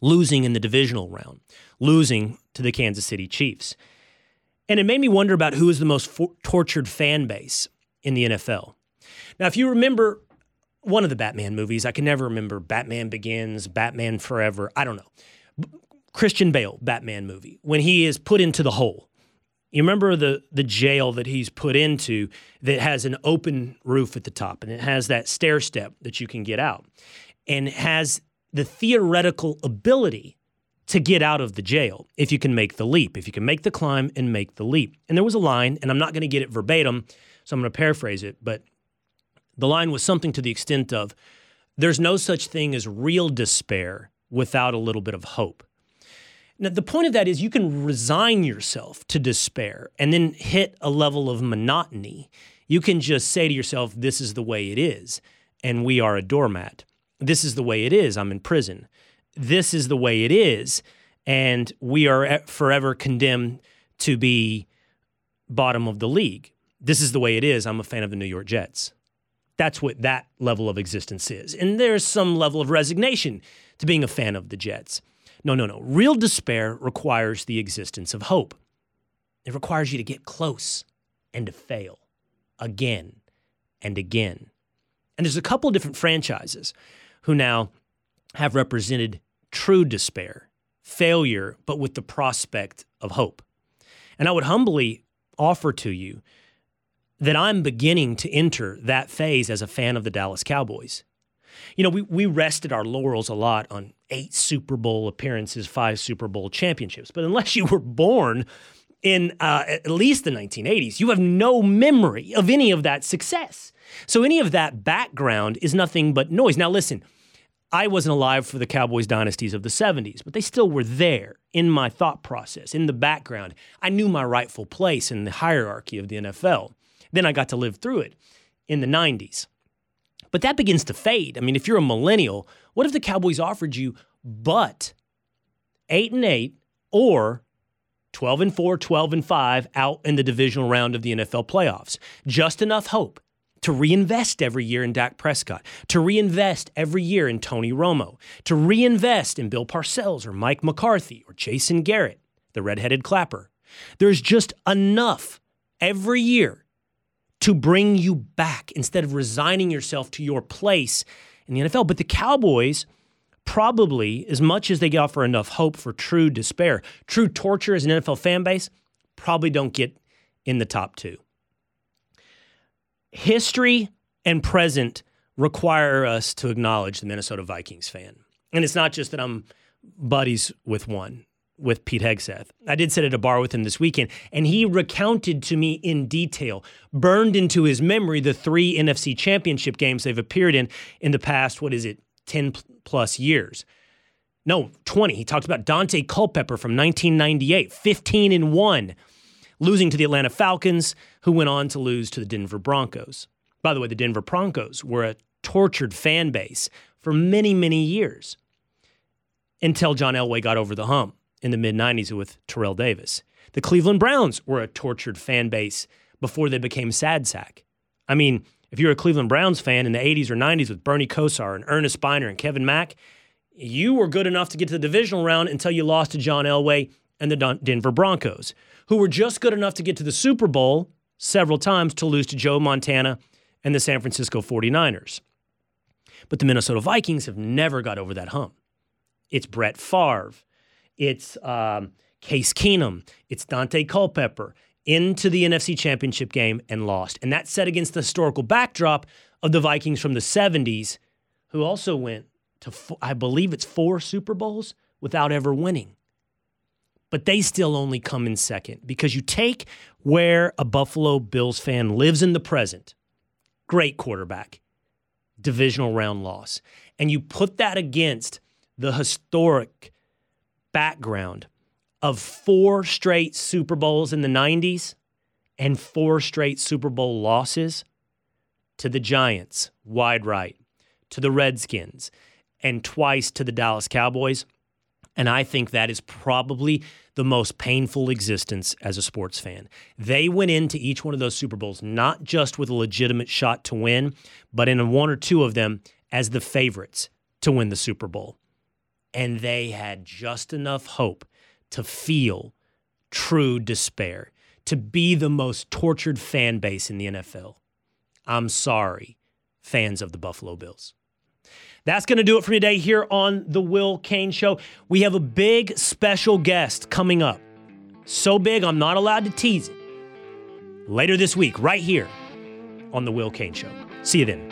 losing in the divisional round, losing to the Kansas City Chiefs. And it made me wonder about who is the most tortured fan base in the NFL. Now, if you remember one of the Batman movies, I can never remember, Batman Begins, Batman Forever, I don't know. Christian Bale, Batman movie, when he is put into the hole. You remember the jail that he's put into that has an open roof at the top, and it has that stair step that you can get out, and has the theoretical ability to get out of the jail if you can make the leap, if you can make the climb and make the leap. And there was a line, and I'm not going to get it verbatim, so I'm going to paraphrase it, but the line was something to the extent of, there's no such thing as real despair without a little bit of hope. Now, the point of that is you can resign yourself to despair and then hit a level of monotony. You can just say to yourself, this is the way it is, and we are a doormat. This is the way it is, I'm in prison. This is the way it is, and we are forever condemned to be bottom of the league. This is the way it is, I'm a fan of the New York Jets. That's what that level of existence is. And there's some level of resignation to being a fan of the Jets. No. Real despair requires the existence of hope. It requires you to get close and to fail again and again. And there's a couple of different franchises who now have represented true despair, failure, but with the prospect of hope. And I would humbly offer to you that I'm beginning to enter that phase as a fan of the Dallas Cowboys. You know, we rested our laurels a lot on 8 Super Bowl appearances, 5 Super Bowl championships. But unless you were born in at least the 1980s, you have no memory of any of that success. So any of that background is nothing but noise. Now listen, I wasn't alive for the Cowboys dynasties of the 70s, but they still were there in my thought process, in the background. I knew my rightful place in the hierarchy of the NFL. Then I got to live through it in the 90s. But that begins to fade. I mean, if you're a millennial, what if the Cowboys offered you but 8-8 or 12-4, 12-5 out in the divisional round of the NFL playoffs? Just enough hope to reinvest every year in Dak Prescott, to reinvest every year in Tony Romo, to reinvest in Bill Parcells or Mike McCarthy or Jason Garrett, the redheaded clapper. There's just enough every year to bring you back instead of resigning yourself to your place in the NFL. But the Cowboys, probably, as much as they offer enough hope for true despair, true torture as an NFL fan base, probably don't get in the top 2. History and present require us to acknowledge the Minnesota Vikings fan. And it's not just that I'm buddies with one, with Pete Hegseth. I did sit at a bar with him this weekend, and he recounted to me in detail, burned into his memory, the 3 NFC championship games they've appeared in the past, 10-plus years. No, 20. He talked about Dante Culpepper from 1998, 15-1. Losing to the Atlanta Falcons, who went on to lose to the Denver Broncos. By the way, the Denver Broncos were a tortured fan base for many, many years until John Elway got over the hump in the mid-90s with Terrell Davis. The Cleveland Browns were a tortured fan base before they became Sad Sack. I mean, if you were a Cleveland Browns fan in the 80s or 90s with Bernie Kosar and Ernest Biner and Kevin Mack, you were good enough to get to the divisional round until you lost to John Elway and the Denver Broncos, who were just good enough to get to the Super Bowl several times to lose to Joe Montana and the San Francisco 49ers. But the Minnesota Vikings have never got over that hump. It's Brett Favre. It's Case Keenum. It's Dante Culpepper into the NFC Championship game and lost. And that's set against the historical backdrop of the Vikings from the 70s, who also went to, I believe it's 4 Super Bowls without ever winning. But they still only come in second because you take where a Buffalo Bills fan lives in the present, great quarterback, divisional round loss, and you put that against the historic background of 4 straight Super Bowls in the 90s and 4 straight Super Bowl losses to the Giants, wide right, to the Redskins, and twice to the Dallas Cowboys. And I think that is probably the most painful existence as a sports fan. They went into each one of those Super Bowls not just with a legitimate shot to win, but in 1 or 2 of them as the favorites to win the Super Bowl. And they had just enough hope to feel true despair, to be the most tortured fan base in the NFL. I'm sorry, fans of the Buffalo Bills. That's going to do it for me today here on The Will Cain Show. We have a big special guest coming up. So big, I'm not allowed to tease it. Later this week, right here on The Will Cain Show. See you then.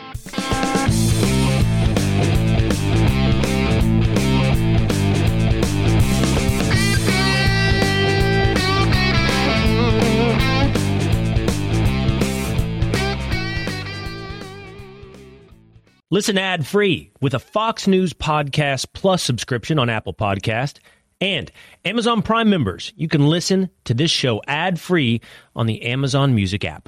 Listen ad-free with a Fox News Podcast Plus subscription on Apple Podcast. And Amazon Prime members, you can listen to this show ad-free on the Amazon Music app.